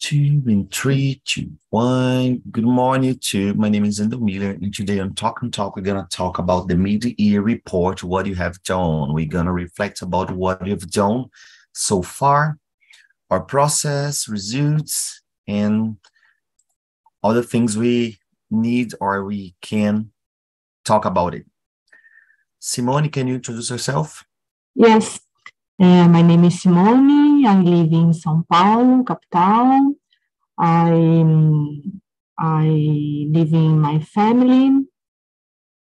Two in three, two, one. Good morning, two. My name is Endo Miller, and today on Talk and Talk, we're gonna talk about the mid-year report, what you have done. We're gonna reflect about what you've done so far, our process, results, and other things we need or we can talk about it. Simone, can you introduce yourself? Yes. My name is Simone. I live in São Paulo, capital. I live in my family.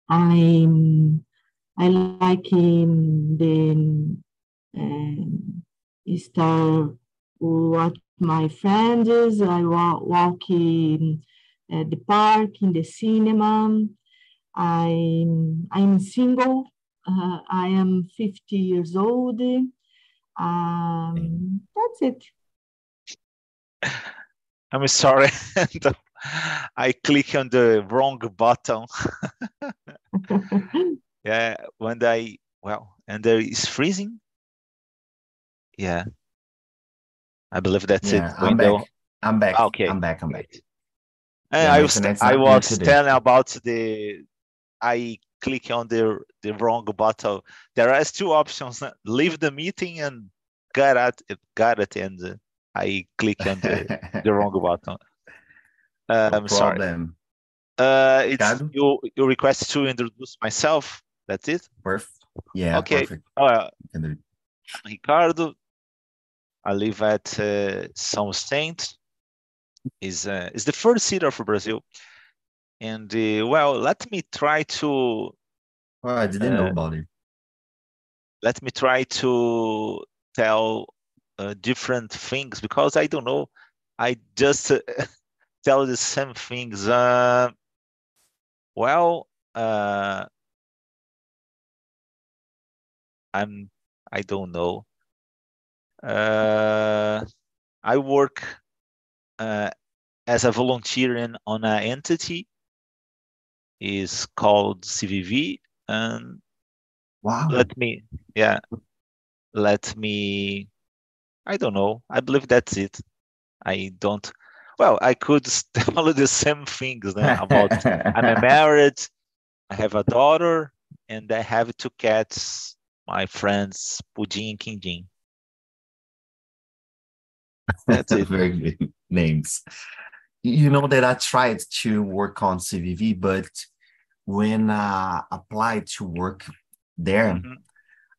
I like the start what my friends is. I walk in the park, in the cinema. I'm single. I am 50 years old. That's it. I'm sorry. I click on the wrong button. Yeah, when I, well, and there is freezing. Yeah. I believe that's it. I'm back. Okay. I'm back. I was telling about I click on the wrong button. There are two options: leave the meeting and got it. And I click on the wrong button. I'm sorry. It's you request to introduce myself. That's it. Perfect. Yeah. Okay. Perfect. Ricardo. I live at São Saint. Is the first city of Brazil. And let me try to. I didn't know about it. Let me try to tell different things because I don't know. I just tell the same things. I don't know. I work as a volunteer on an entity. Is called CVV, and I don't know. I believe that's it. I don't. Well, I could tell the same things about. I'm married. I have a daughter, and I have two cats. My friends, Pudin and King Jin. That's it. Very good names. You know that I tried to work on CVV, but when I applied to work there, mm-hmm.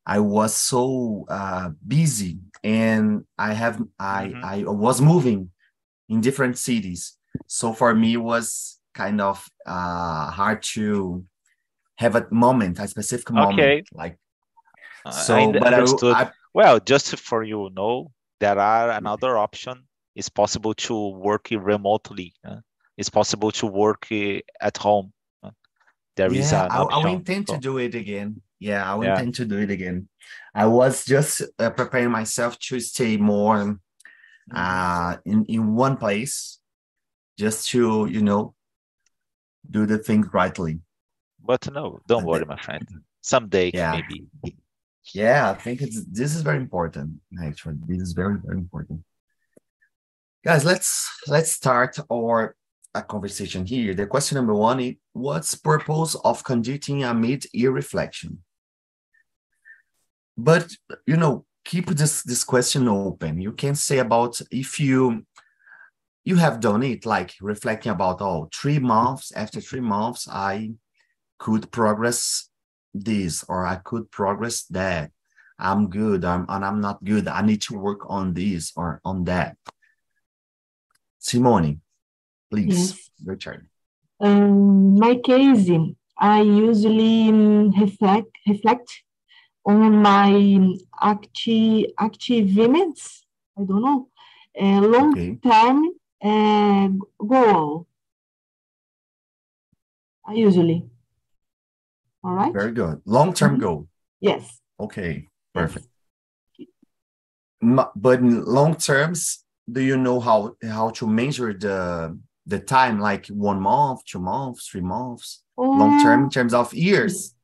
I was so busy, and I was moving in different cities. So for me, it was kind of hard to have a specific moment. Okay. Just for you know, there are another option. It's possible to work remotely. It's possible to work at home. I intend to do it again. Yeah, I intend to do it again. I was just preparing myself to stay more in one place, just to do the thing rightly. But no, don't worry, my friend. Someday, maybe. Yeah, I think this is very important. Actually, this is very, very important. Guys, let's start our conversation here. The question number one is, what's purpose of conducting a mid-year reflection? But, keep this question open. You can say about if you have done it, like reflecting about, 3 months, after 3 months, I could progress this or I could progress that. I'm good and I'm not good. I need to work on this or on that. Simone, please, yes. Your turn. My case, I usually reflect on my active events. I don't know, long-term goal. I usually. All right. Very good. Long-term goal. Yes. Okay. Perfect. Yes. But in long terms. Do you know how to measure the time, like 1 month, 2 months, 3 months, long term in terms of years?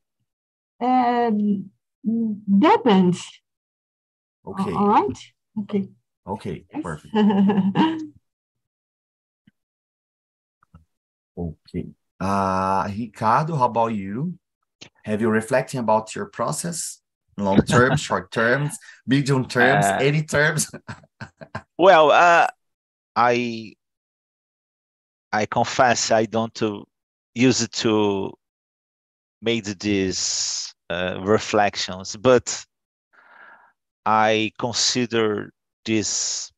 Depends. Okay. All right. Okay. Okay, yes. Perfect. Okay. Ricardo, how about you? Have you reflecting about your process? Long term, short terms, medium terms, any terms? Well, I confess I don't use it to make these reflections, but I consider these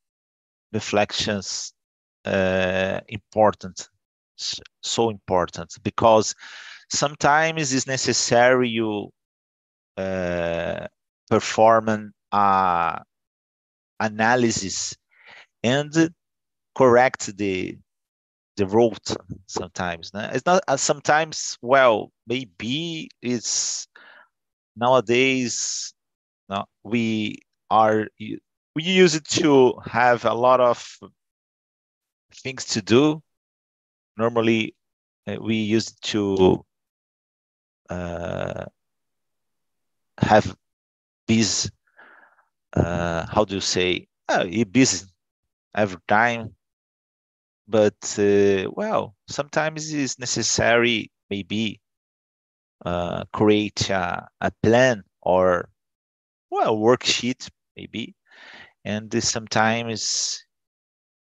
reflections important, so important, because sometimes it's necessary you perform an analysis and correct the route sometimes. No? It's not sometimes, well, maybe it's nowadays no, we use it to have a lot of things to do. Normally, we use it to have busy, how do you say? You're busy every time. But, well, sometimes it's necessary, maybe, create a plan or, well, worksheet, maybe. And sometimes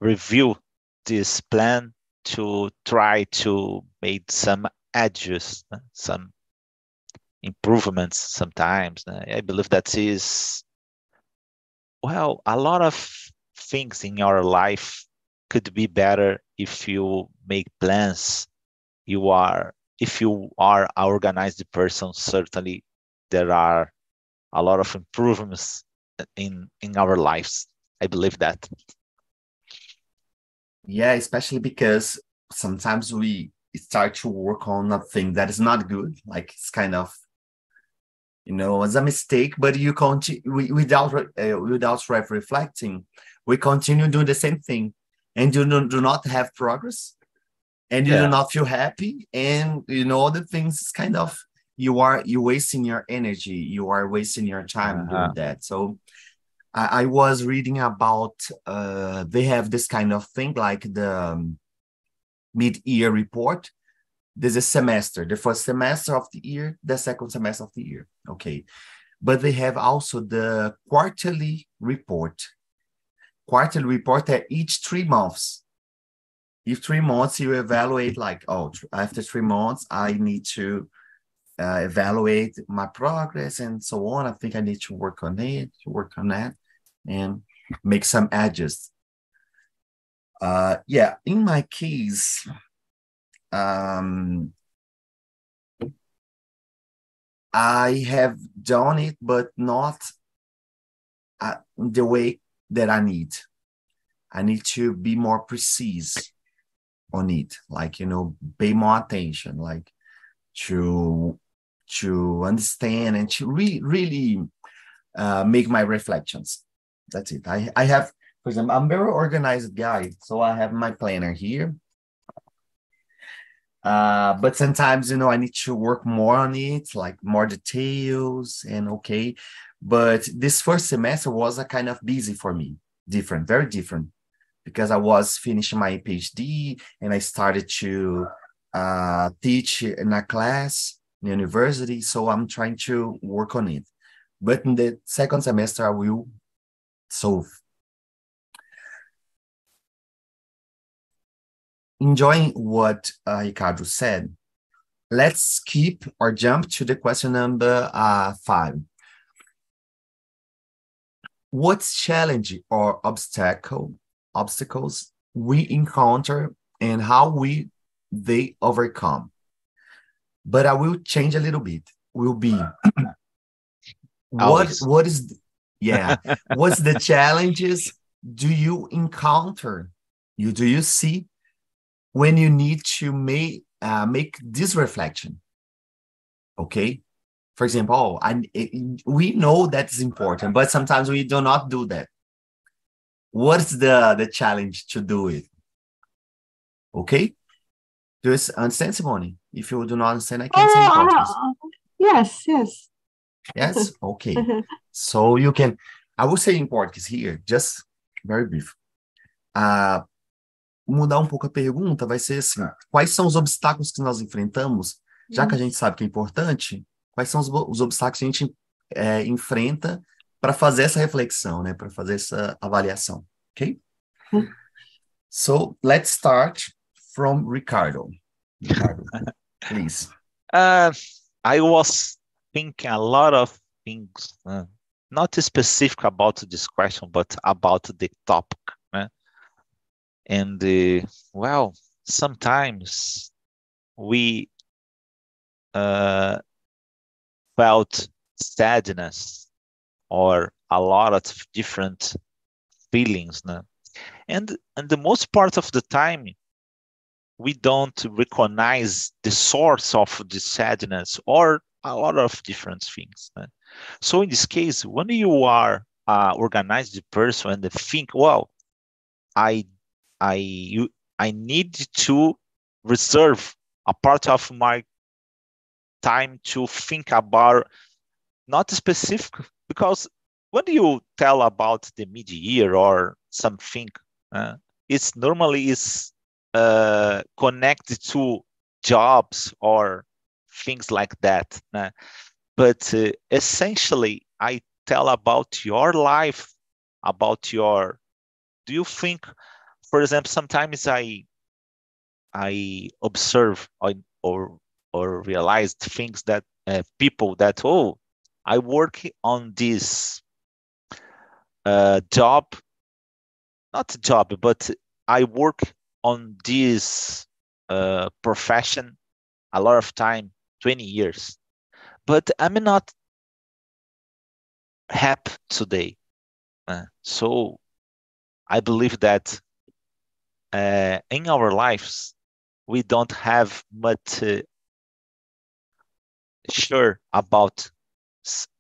review this plan to try to make some adjustments, some improvements sometimes. I believe that is, well, a lot of things in your life could be better if you make plans. If you are an organized person, certainly there are a lot of improvements in our lives. I believe that. Yeah, especially because sometimes we start to work on a thing that is not good. Like it's kind of, you know, it's a mistake, but you continue without reflecting. We continue doing the same thing. And you do not have progress, and you do not feel happy, and you know the things kind of you wasting your energy, you are wasting your time doing that. So I was reading about they have this kind of thing like the mid-year report. There's a semester, the first semester of the year, the second semester of the year. Okay, but they have also the quarterly report. Quarterly report at each 3 months. If 3 months, you evaluate like, oh, after 3 months, I need to evaluate my progress and so on. I think I need to work on it, work on that, and make some adjustments. Yeah, in my case, I have done it, but not the way that I need. I need to be more precise on it, like, you know, pay more attention, like to understand and to really make my reflections. That's it. I have, for example, I'm a very organized guy, so I have my planner here. But sometimes, you know, I need to work more on it, like more details and okay. But this first semester was a kind of busy for me, different, very different, because I was finishing my PhD and I started to teach in a class in university. So I'm trying to work on it. But in the second semester, I will solve. Enjoying what Ricardo said, let's skip or jump to the question number 5. What challenge or obstacles we encounter and how they overcome? But I will change a little bit. Will be what's the challenges do you encounter? Do you see when you need to make this reflection? Okay. For example, we know that's important, but sometimes we do not do that. What's the challenge to do it? Okay? Do you understand, Simone? If you do not understand, I can say it. Yes. Yes? Okay. So you can, I will say in Portuguese here, just very brief. Mudar um pouco a pergunta vai ser assim, quais são os obstáculos que nós enfrentamos, já que a gente sabe que é importante, quais são os obstáculos que a gente enfrenta para fazer essa reflexão, né, para fazer essa avaliação, ok? So, let's start from Ricardo. Ricardo, please. I was thinking a lot of things, not specific about this question, but about the topic. And, well, sometimes we felt sadness or a lot of different feelings. And the most part of the time, we don't recognize the source of the sadness or a lot of different things. So in this case, when you are an organized person and think, well, I need to reserve a part of my time to think about, not specific, because when you tell about the mid-year or something, it's normally is connected to jobs or things like that. But essentially, I tell about your life, about your, do you think, for example, sometimes I observe or realize things that people that, oh, I work on this job, not job, but I work on this profession a lot of time, 20 years, but I'm not happy today. So I believe that in our lives, we don't have much sure about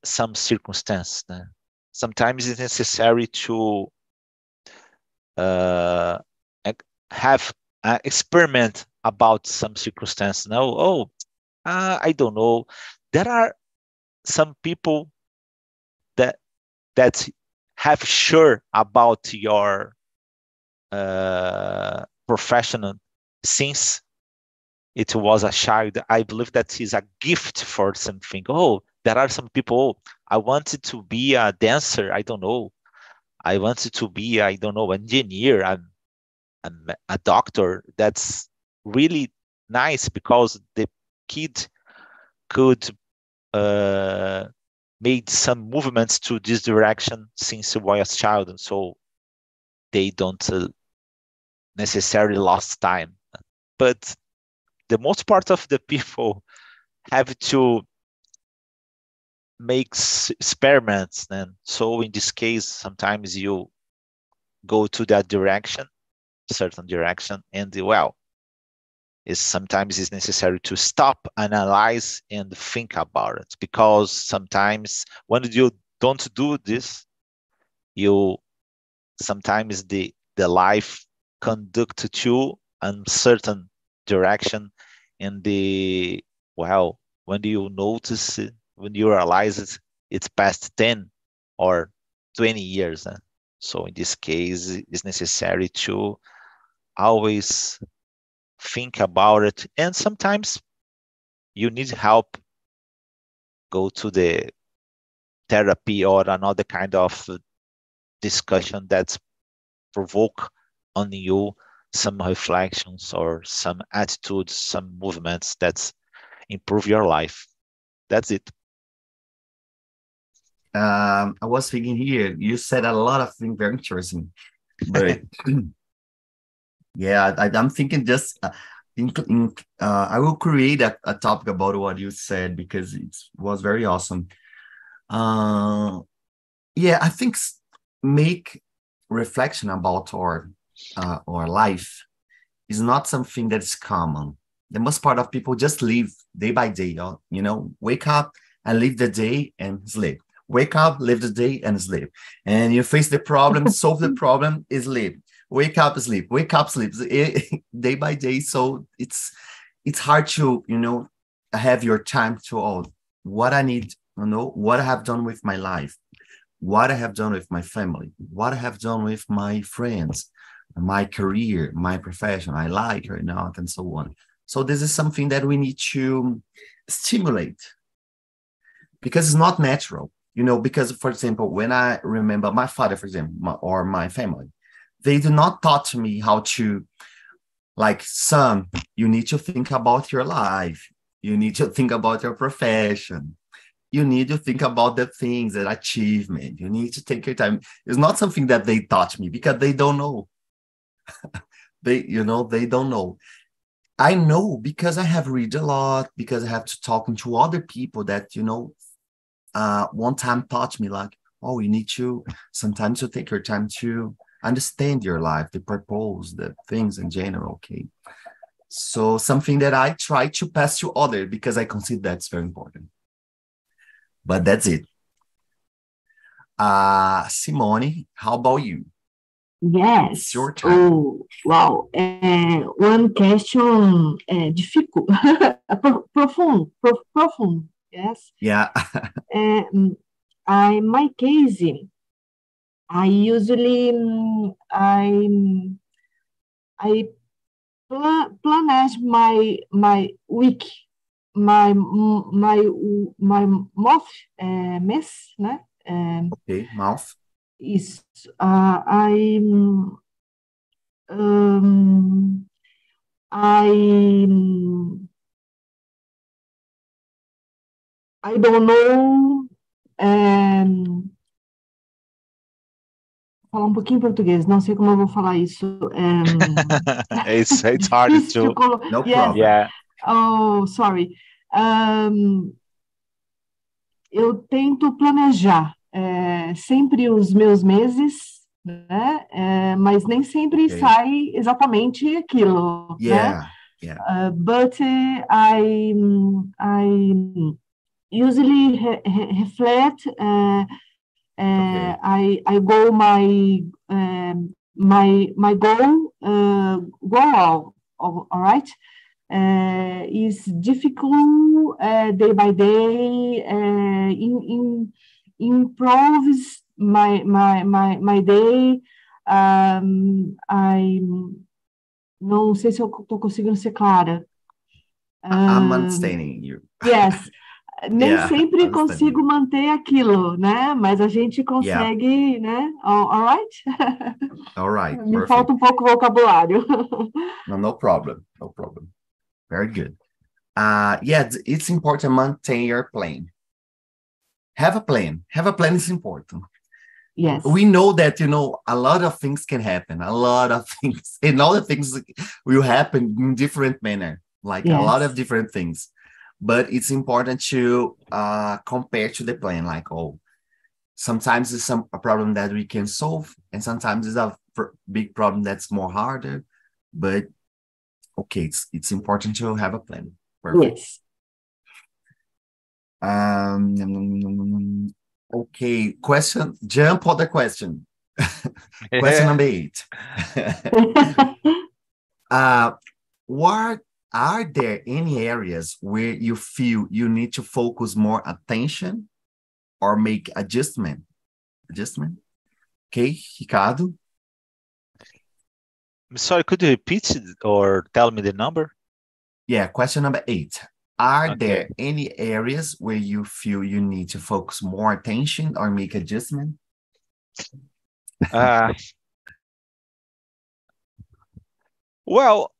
some circumstance. Sometimes it's necessary to have an experiment about some circumstance. Now, I don't know. There are some people that have sure about your professional since it was a child. I believe that is a gift for something. Oh, there are some people, I wanted to be a dancer, I don't know. I wanted to be, I don't know, an engineer, I'm a doctor. That's really nice because the kid could made some movements to this direction since he was a child. And so they don't necessarily lost time, but the most part of the people have to make experiments. And so in this case, sometimes you go to that direction, certain direction, and well, sometimes it's necessary to stop, analyze, and think about it, because sometimes when you don't do this, you sometimes the life conduct to uncertain direction, and the well, when you notice it, when you realize it, it's past 10 or 20 years. So in this case, it's necessary to always think about it, and sometimes you need help. Go to the therapy or another kind of discussion that provoke on you some reflections or some attitudes, some movements that improve your life. That's it. I was thinking here, you said a lot of things very interesting. But yeah, I'm thinking just, I will create a topic about what you said because it was very awesome. Yeah, I think make reflection about our life is not something that's common. The most part of people just live day by day, you know, wake up and live the day and sleep. Wake up, live the day and sleep. And you face the problem, solve the problem, sleep. Wake up, sleep. Wake up, sleep. Day by day. So it's hard to, you know, have your time to all what I need, you know, what I have done with my life. what I have done with my family, what I have done with my friends, my career, my profession, I like or not, and so on. So this is something that we need to stimulate because it's not natural, you know, because, for example, when I remember my father, for example, or my family, they do not taught me how to, like, son, you need to think about your life. You need to think about your profession. You need to think about the things, that achievement. You need to take your time. It's not something that they taught me because they don't know. They don't know. I know because I have read a lot, because I have to talk to other people that, you know, one time taught me like, oh, you need to sometimes to take your time to understand your life, the purpose, the things in general. Okay. So something that I try to pass to others because I consider that's very important. But that's it. Simone, how about you? Yes. Your time. Oh, wow. One question, difficult, profound. Yes. Yeah. In my case, I usually I plan my week, my month, mês, né? Okay, month. Isso. I don't know. Falar pouquinho em português, não sei como eu vou falar isso. It's hard to. No problem. Yeah. Oh, sorry. Eu tento planejar sempre os meus meses, né? Mas nem sempre sai exatamente aquilo. Yeah. Né? Yeah. But I usually reflect. Okay. I go my goal out. All right, is difficult day by day. Improves my day. I não sei se eu estou conseguindo ser clara. I'm understanding you. Yes. Nem sempre consigo manter aquilo, né? Mas a gente consegue, né? All right? All right. Me perfect. Falta pouco vocabulário. No problem. No problem. Very good. Yeah, it's important to maintain your plan. Have a plan. Have a plan is important. Yes. We know that, you know, a lot of things can happen. A lot of things. And all the things will happen in different manner. Like a lot of different things. But it's important to compare to the plan, like, oh, sometimes it's a problem that we can solve, and sometimes it's a big problem that's more harder. But, okay, it's important to have a plan. Perfect. Yes. Okay, question, jump on the question. Question number 8. What... Are there any areas where you feel you need to focus more attention or make adjustment? Adjustment? Okay, Ricardo? I'm sorry, could you repeat it or tell me the number? Yeah, question number 8. Are there any areas where you feel you need to focus more attention or make adjustment? Well...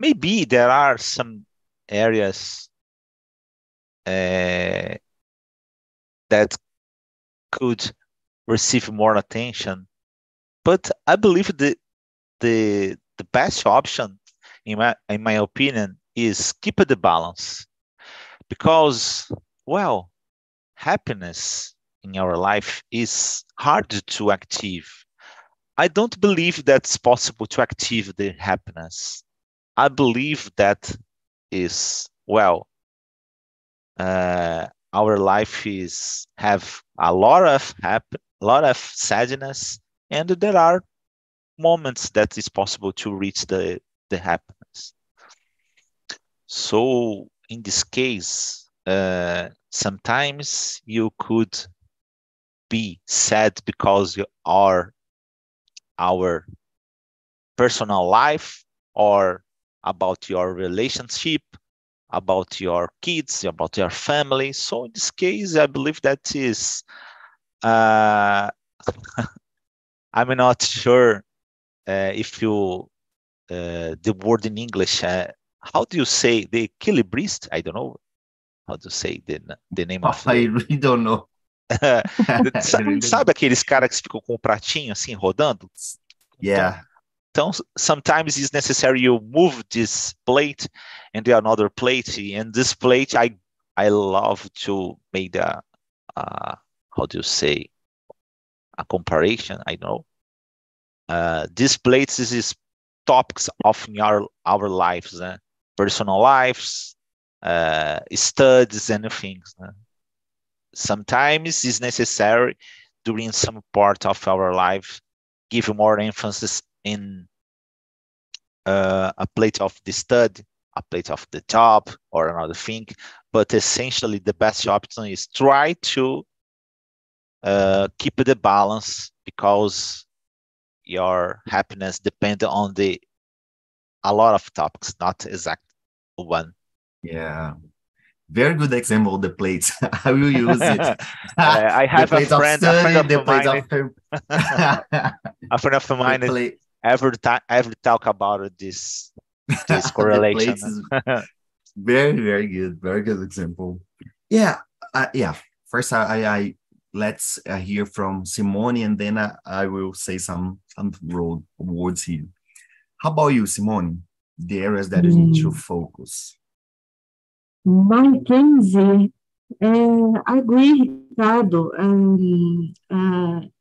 Maybe there are some areas that could receive more attention, but I believe the best option, in my opinion, is keep the balance, because well, happiness in our life is hard to achieve. I don't believe that's possible to achieve the happiness. I believe that is, well, our life is have a lot of sadness, and there are moments that is possible to reach the happiness. So in this case, sometimes you could be sad because you are our personal life or about your relationship, about your kids, about your family. So in this case, I believe that is, I'm not sure if you, the word in English, how do you say the equilibrist? I don't know. How do you say the name of it? I really don't know. Sabe aqueles caras que ficam com o pratinho assim rodando? Yeah. Então, sometimes it's necessary you move this plate and the another plate. And this plate, I love to make the, how do you say, a comparison, I know. This plate is topics of our lives, né? Personal lives, studies and things. Né? Sometimes it's necessary during some part of our life, give more emphasis in a plate of the study, a plate of the job, or another thing. But essentially, the best option is try to keep the balance because your happiness depends on a lot of topics, not exact one. Yeah. Very good example, the plates. I will use it. I have a friend of mine. Every talk about this correlation. Very, very good. Very good example. Yeah, yeah. First, I let's hear from Simone, and then I will say some words here. How about you, Simone? The areas that you need to focus. Mackenzie, agree, Ricardo,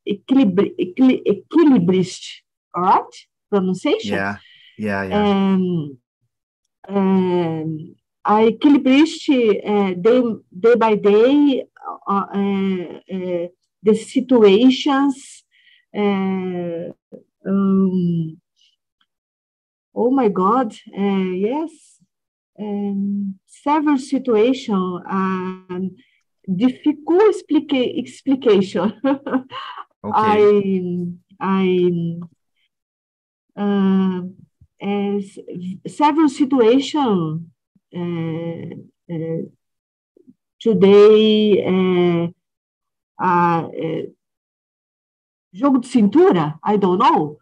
equilibrist, all right? Pronunciation? Yeah. Equilibrist day by day, the situations, oh my God, yes. Several situations, difficult explication. Okay. As several situations today, jogo de cintura, I don't know.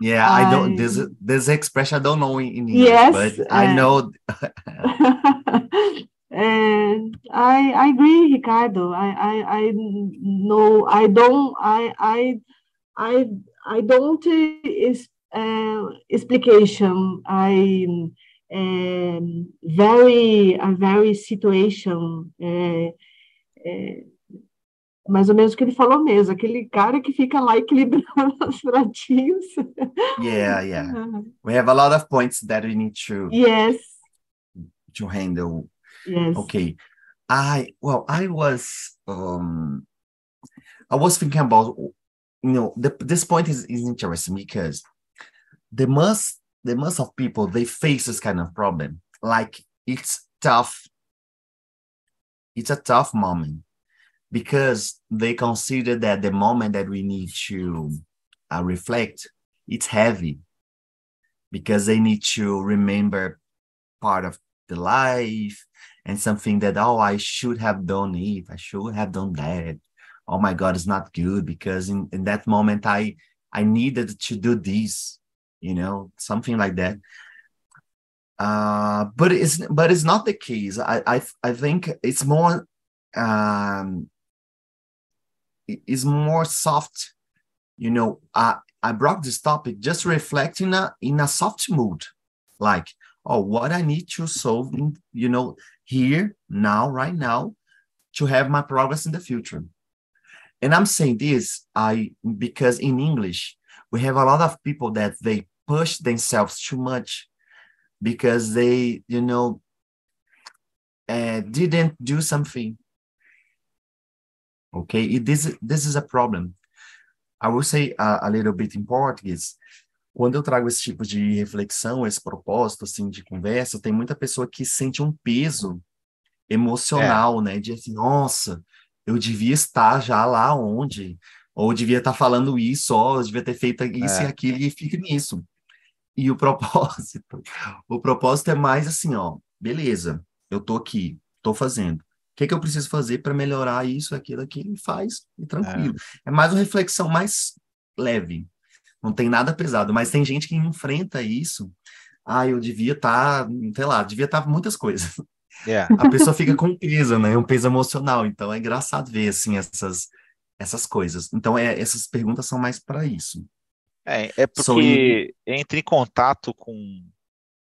Yeah, I don't. This expression I don't know in English, yes, but I know. And I agree, Ricardo. I know. I don't. I don't. Is explication. Very situation. Mais ou menos o que ele falou mesmo, aquele cara que fica lá equilibrando os pratinhos. Yeah. We have a lot of points that we need to to handle. Yes. Okay. I was thinking about, you know, this point is interesting because the mass of people, they face this kind of problem. Like it's tough. It's a tough moment. Because they consider that the moment that we need to reflect, it's heavy. Because they need to remember part of the life and something that, oh, I should have done it. I should have done that. Oh, my God, it's not good. Because in that moment, I needed to do this, you know, something like that. But it's not the case. I think it's more... is more soft, you know. I brought this topic just reflecting in a soft mood, like, oh, what I need to solve, you know, here, now, right now, to have my progress in the future. And I'm saying this, because in English we have a lot of people that they push themselves too much because they, you know, didn't do something. Okay, this is a problem. I will say a little bit in Portuguese. Quando eu trago esse tipo de reflexão, esse propósito assim de conversa, tem muita pessoa que sente um peso emocional, né? De assim, nossa, eu devia estar já lá onde, ou devia estar falando isso, ou eu devia ter feito isso e aquilo, e fica nisso. E o propósito é mais assim, ó, beleza, eu tô aqui, tô fazendo. O que é que eu preciso fazer para melhorar isso, aquilo, aquilo, e faz, e tranquilo. É mais uma reflexão mais leve, não tem nada pesado, mas tem gente que enfrenta isso, eu devia estar, sei lá, devia estar muitas coisas. A pessoa fica com peso, né? Um peso emocional, então é engraçado ver, assim, essas coisas. Então, essas perguntas são mais para isso. É porque entra em contato com,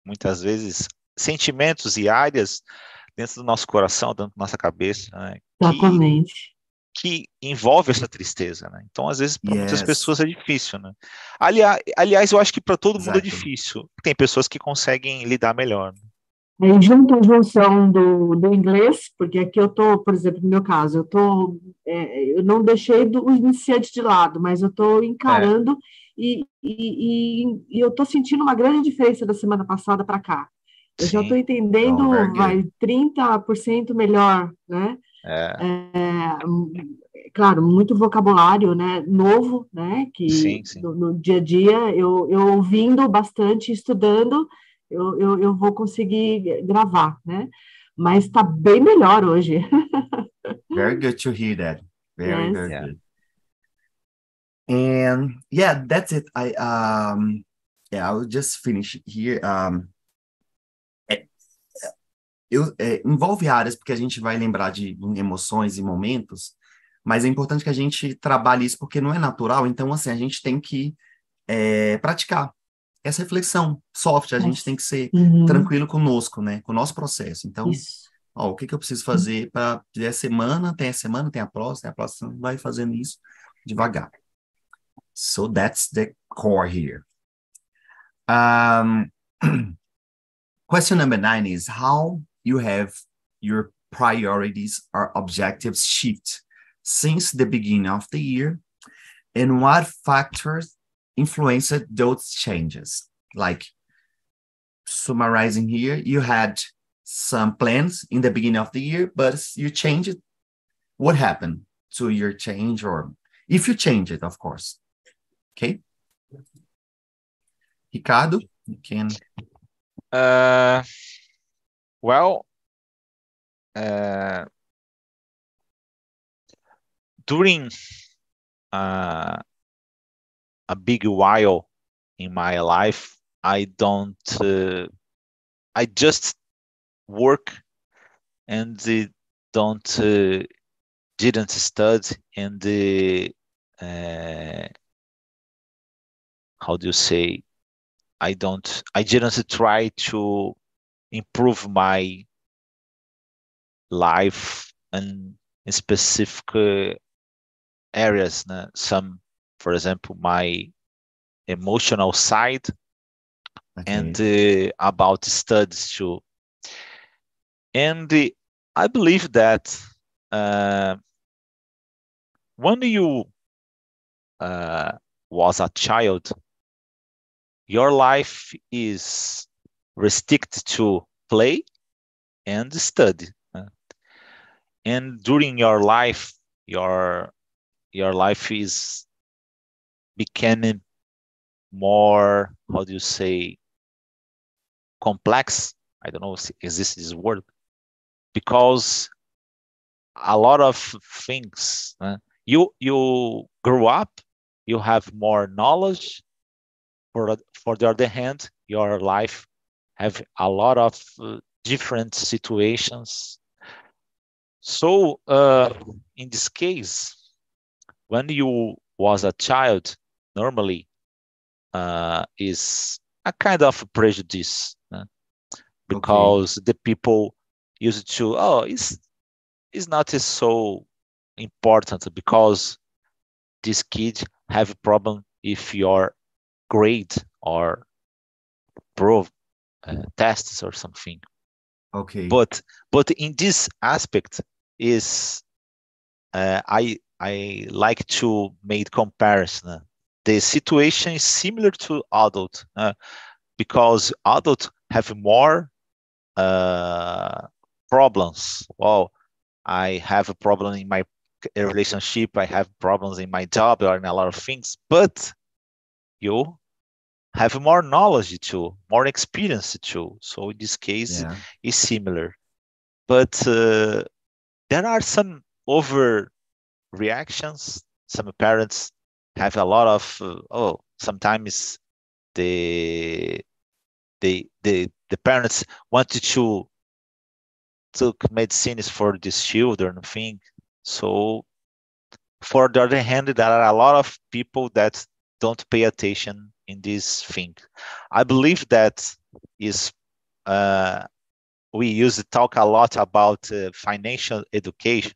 muitas vezes, sentimentos e áreas dentro do nosso coração, dentro da nossa cabeça, né? Exatamente. Que envolve essa tristeza, né? Então, às vezes, para muitas pessoas é difícil, né? Aliás, eu acho que para todo mundo é difícil. Tem pessoas que conseguem lidar melhor, né? E junto à junção do inglês, porque aqui eu estou, por exemplo, no meu caso, eu não deixei o iniciante de lado, mas eu estou encarando e eu estou sentindo uma grande diferença da semana passada para cá. Eu já estou entendendo, 30% melhor, né? Claro, muito vocabulário, né, novo, né, que no dia a dia, eu ouvindo bastante, estudando, eu vou conseguir gravar, né? Mas está bem melhor hoje. Very good to hear that. Very good. And that's it. I'll just finish here. Envolve áreas, porque a gente vai lembrar de emoções e momentos, mas é importante que a gente trabalhe isso, porque não é natural, então, assim, a gente tem que praticar essa reflexão soft, a gente tem que ser tranquilo conosco, né? Com o nosso processo. Então, o que eu preciso fazer para ter a semana, tem a próxima, vai fazendo isso devagar. So, that's the core here. Question number 9 is, how you have your priorities or objectives shift since the beginning of the year, and what factors influenced those changes? Like, summarizing here, you had some plans in the beginning of the year, but you changed it. What happened to your change, or if you change it, of course? Okay. Ricardo, you can. During a big while in my life, I just work and didn't study, and how do you say? I didn't try to improve my life in specific areas. Né? For example, my emotional side, and about studies too. And I believe that when you was a child, your life is restricted to play and study. And during your life, your life is becoming more, how do you say, complex? I don't know if exists this word, because a lot of things. You grow up, you have more knowledge. For the other hand, your life have a lot of different situations. So in this case, when you was a child, normally is a kind of prejudice, because the people used to, it's not so important because this kid have a problem if your grade or prove tests or something. Okay. But in this aspect is I like to make comparison. The situation is similar to adult, because adult have more problems. Well, I have a problem in my relationship, I have problems in my job or in a lot of things, but you have more knowledge too, more experience too. So in this case, it's similar. But there are some overreactions. Some parents have a lot of, sometimes the parents wanted to took medicines for these children thing. So for the other hand, there are a lot of people that don't pay attention in this thing. I believe that is we used to talk a lot about financial education.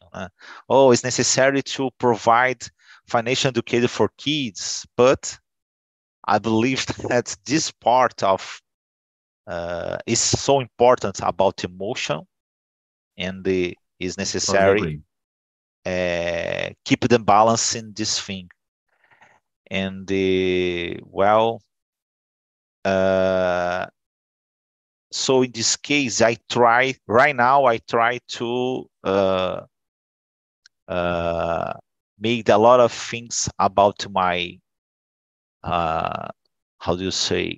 It's necessary to provide financial education for kids, but I believe that this part of is so important about emotion, and is necessary keep the balance in this thing. And so in this case, I try to make a lot of things about my,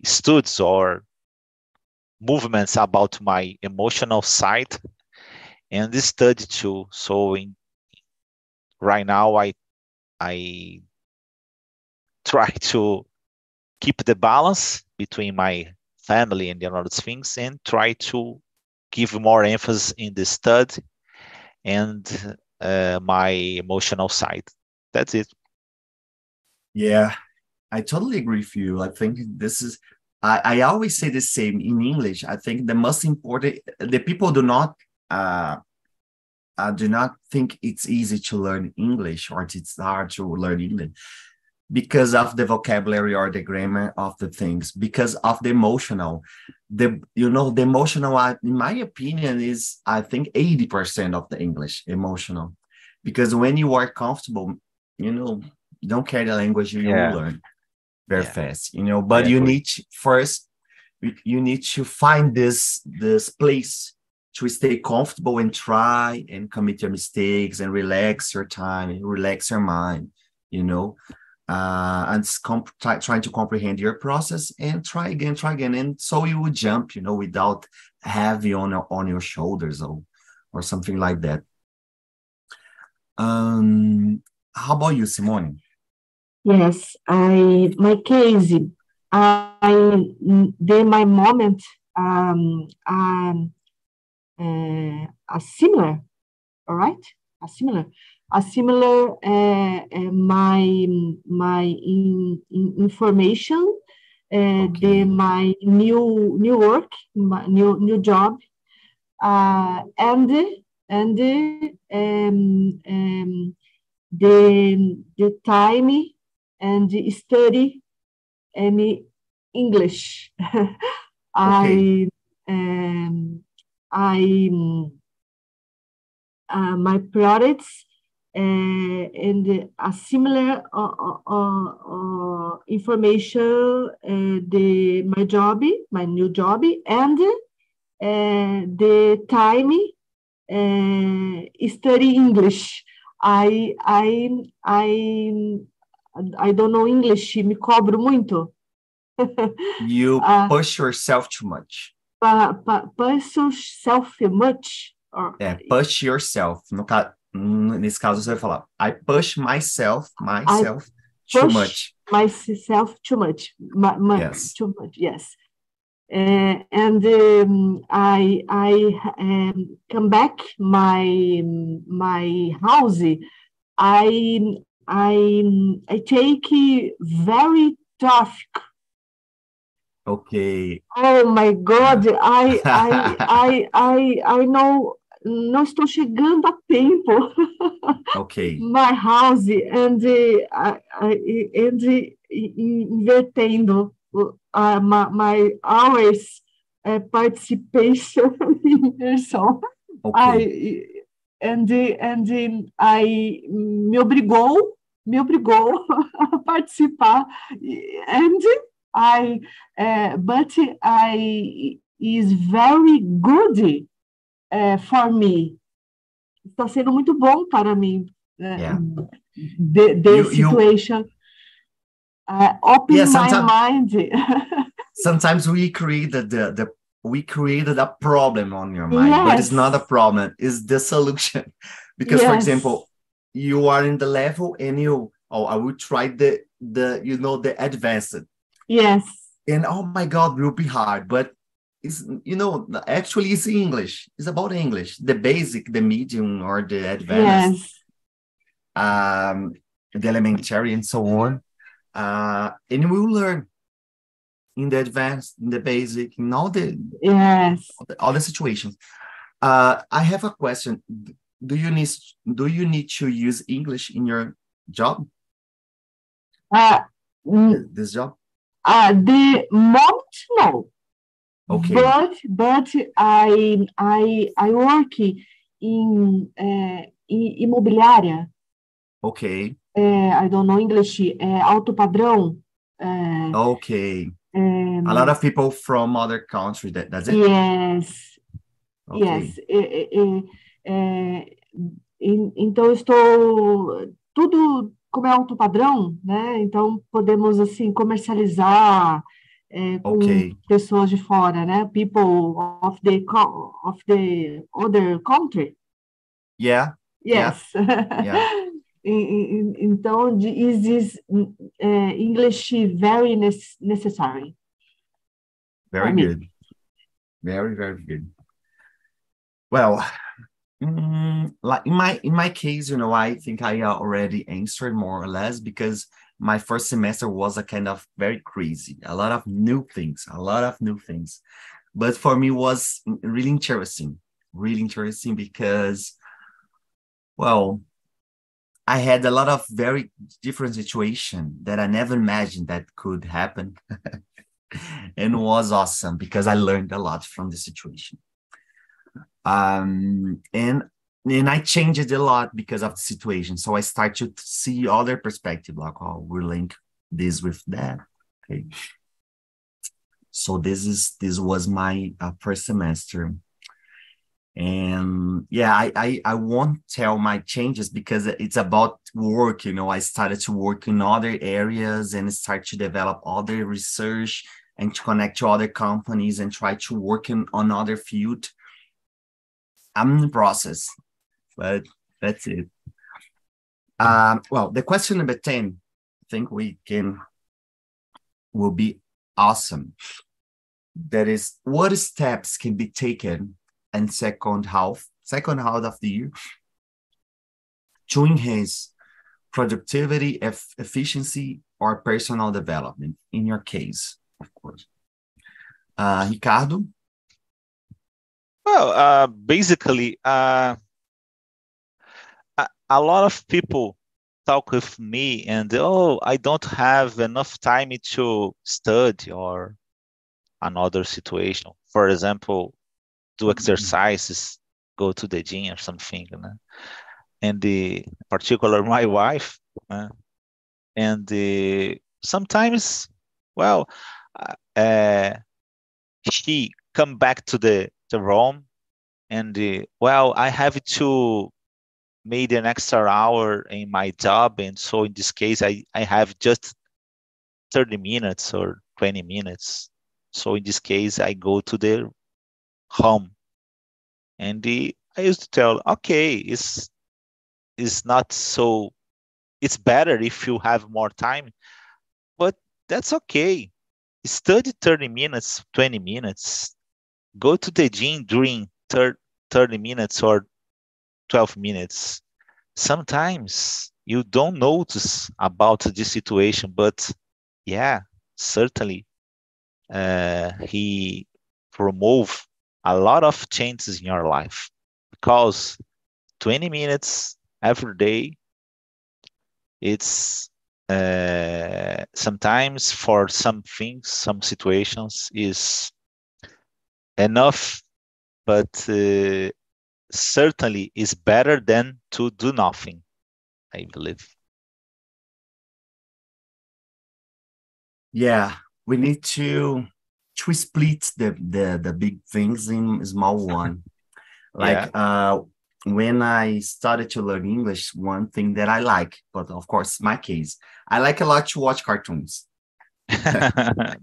studies or movements about my emotional side and study too. So right now, I try to keep the balance between my family and the other things, and try to give more emphasis in the study and my emotional side. That's it. Yeah, I totally agree with you. I think this is, I always say the same in English. I think the most important, the people do not think it's easy to learn English, or it's hard to learn English, because of the vocabulary or the grammar of the things, because of the emotional. The emotional, in my opinion, is, I think, 80% of the English, emotional. Because when you are comfortable, you don't care the language, you will learn very fast, But you need first, you need to find this place to stay comfortable and try and commit your mistakes and relax your time and relax your mind, and trying to comprehend your process and try again, and so you will jump, without heavy on your shoulders or something like that. How about you, Simone? Yes, my moment are similar. All right, are similar. Information, my new work, my new job, and the time and the study any English. My products. And a similar information, my new job, and the time study English. I don't know English. Me cobro muito. You push yourself too much. Push yourself much. Push yourself. Nesse caso, você vai falar, I push myself too much. Myself too much. Yes. Too much, yes. I come back my house. I take very tough. Okay. Oh my God! I know. Não estou chegando a tempo. Okay. My house and invertendo my hours participation in person. Okay. Me obrigou a participar. But I is very good. for me. Está sendo muito bom para mim. Yeah. The situation. Open my mind. Sometimes we created a problem on your mind, yes. But it's not a problem. It's the solution. Because, yes. For example, you are in the level and you, I will try the advanced. Yes. And, oh, my God, it will be hard. But, actually, it's English. It's about English. The basic, the medium, or the advanced. Yes. The elementary and so on. And we will learn in the advanced, in the basic, in all the, yes. all the situations. I have a question. Do you need to use English in your job? This job? The moment, no. Okay. But I work in imobiliária. Okay. I don't know English. Alto padrão. Okay. A lot of people from other countries. That's it. Yes. Okay. Yes. Então estou tudo como é alto padrão, né? Então podemos assim comercializar com pessoas de fora, né? People of the other country. Yeah. Yes. Yeah. Então, is this English very necessary? Very good. Very, very good. Well, like in my case, I think I already answered more or less because my first semester was a kind of very crazy, a lot of new things. But for me, it was really interesting because, well, I had a lot of very different situations that I never imagined that could happen. And it was awesome because I learned a lot from the situation. And I changed a lot because of the situation. So I started to see other perspective, like, oh, we link this with that. Okay. So this was my first semester. And yeah, I won't tell my changes because it's about work. I started to work in other areas and start to develop other research and to connect to other companies and try to work on other field. I'm in the process, but that's it. Well, the question number 10, I think will be awesome. That is, what steps can be taken and second half of the year to enhance productivity, efficiency, or personal development, in your case, of course. Ricardo? Well, basically, a lot of people talk with me and, I don't have enough time to study or another situation. For example, do exercises, go to the gym or something, and particularly my wife, and sometimes, well, she come back to the room, and well, I have to make an extra hour in my job, and so in this case, I have just 30 minutes or 20 minutes. So in this case, I go to the home, and I used to tell, okay, it's not so, it's better if you have more time, but that's okay. Study 30 minutes, 20 minutes, go to the gym during 30 minutes or 12 minutes. Sometimes you don't notice about this situation, but yeah, certainly he promotes a lot of changes in your life, because 20 minutes every day, it's sometimes for some things, some situations is enough, but certainly is better than to do nothing, I believe. Yeah, we need to split the big things in small one. Like, when I started to learn English, one thing that I like, but of course, my case, I like a lot to watch cartoons.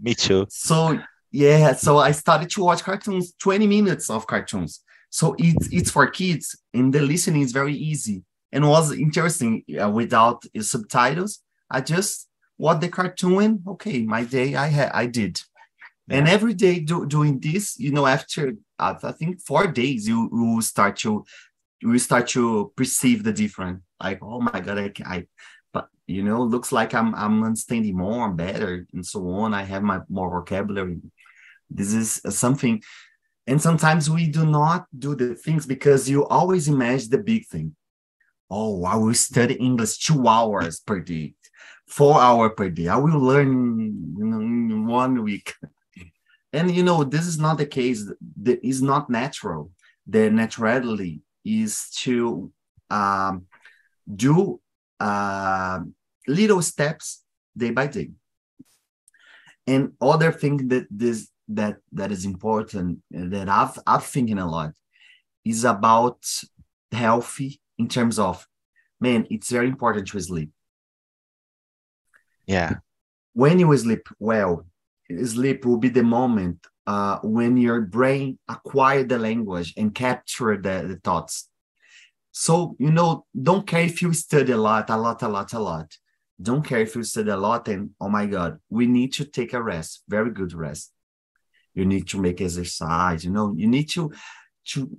Me too. So, yeah, so I started to watch cartoons, 20 minutes of cartoons. So it's for kids, and the listening is very easy. And was interesting without subtitles. I just watched the cartoon, and okay, my day I did. Yeah. And every day doing this, you know, after I think 4 days, you start to perceive the difference. Like, oh my God, but you know, looks like I'm understanding more, I'm better, and so on. I have my more vocabulary. This is something. And sometimes we do not do the things because you always imagine the big thing. Oh, I will study English 2 hours per day, 4 hours per day. I will learn, you know, in 1 week. And, you know, this is not the case. That is not natural. The naturality is to do little steps day by day. And other thing that is important, that I've thinking a lot, is about healthy in terms of, man, it's very important to sleep. Yeah. When you sleep well, sleep will be the moment when your brain acquires the language and capture the thoughts. So, you know, don't care if you study a lot. Don't care if you study a lot and, oh my God, we need to take a rest, very good rest. You need to make exercise, you know, you need to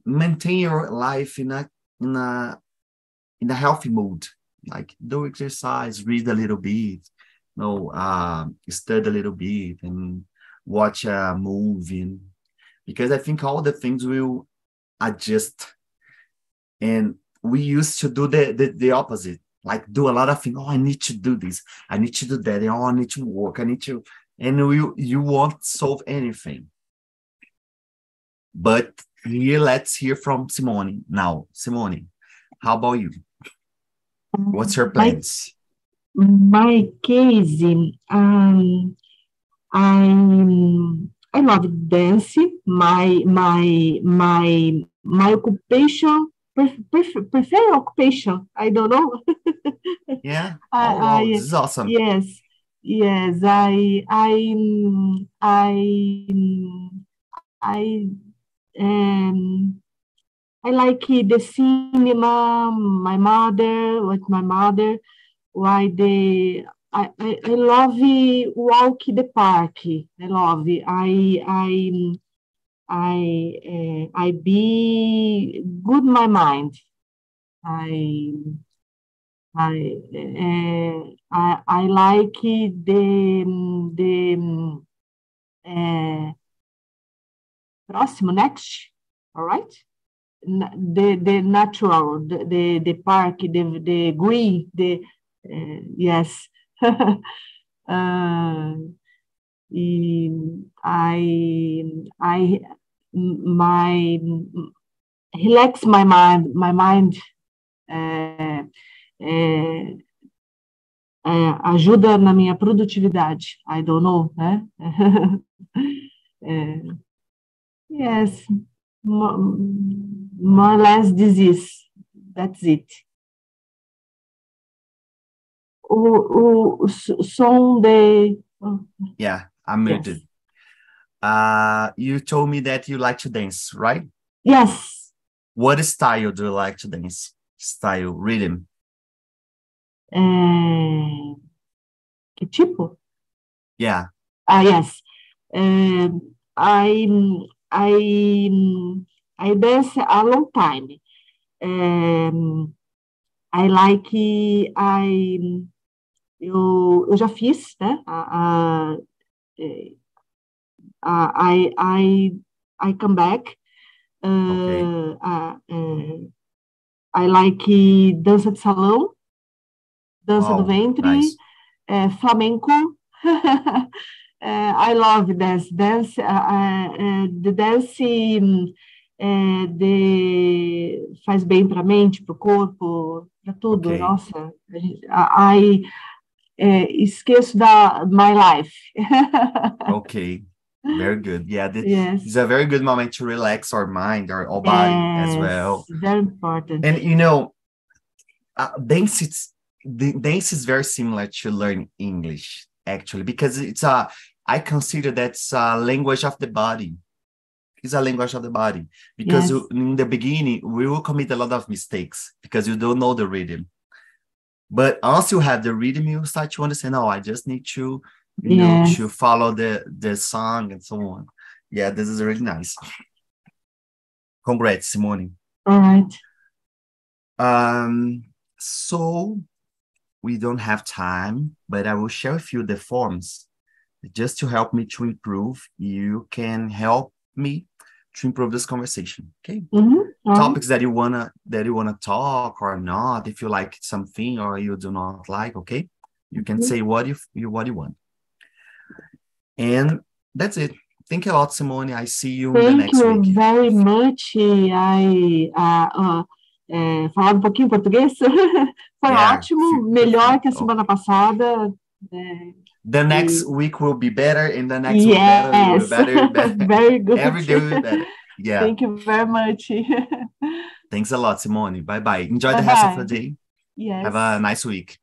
maintain your life in a healthy mood, like do exercise, read a little bit, you know, study a little bit and watch a movie, because I think all the things will adjust. And we used to do the opposite, like do a lot of things. Oh, I need to do this. I need to do that. Oh, I need to work. I need to... And you won't solve anything. But here, let's hear from Simone now. Simone, how about you? What's your plans? My case, I love dance. My occupation, prefer occupation. I don't know. Yeah. Oh, this is awesome. Yes. Yes, I like the cinema. My mother. I love walk the park. I love it. I be good my mind. I like the próximo, next, all right? The natural, the park, the green, yes. I relax my mind. Ajuda na minha produtividade. I don't know, né? Yes, more or less this is. That's it. Sunday. Yeah, I made it. You told me that you like to dance, right? Yes. What style do you like to dance? Style, rhythm. Que tipo? Yeah. Yes. I dance a long time. I like eu já fiz, né? I come back. Okay. I like dança de salão, dança do ventre, nice. Flamenco. I love dance. The dance faz bem para a mente, para o corpo, para tudo. Okay. Nossa, esqueço da my life. Ok. Very good. Yeah, yes. It's a very good moment to relax our mind, our body as well. Very important. And you know, dance is very similar to learning English, actually, because I consider that's a language of the body. It's a language of the body. Because in the beginning, we will commit a lot of mistakes because you don't know the rhythm. But once you have the rhythm, you start to understand, oh, I just need to, you know, to follow the song and so on. Yeah, this is really nice. Congrats, Simone. All right. So we don't have time, but I will share with you the forms just to help me to improve. You can help me to improve this conversation. Okay. Mm-hmm. Topics that you wanna talk or not, if you like something or you do not like, okay? You can say what you want. And that's it. Thank you a lot, Simone. I see you in the next week. Thank you very much. Falar pouquinho em português foi ótimo, melhor que a semana passada. The next week will be better, and the next week will be better. Very good. Every day will be better. Yeah. Thank you very much. Thanks a lot, Simone. Bye bye. Enjoy the rest of the day. Yes. Have a nice week.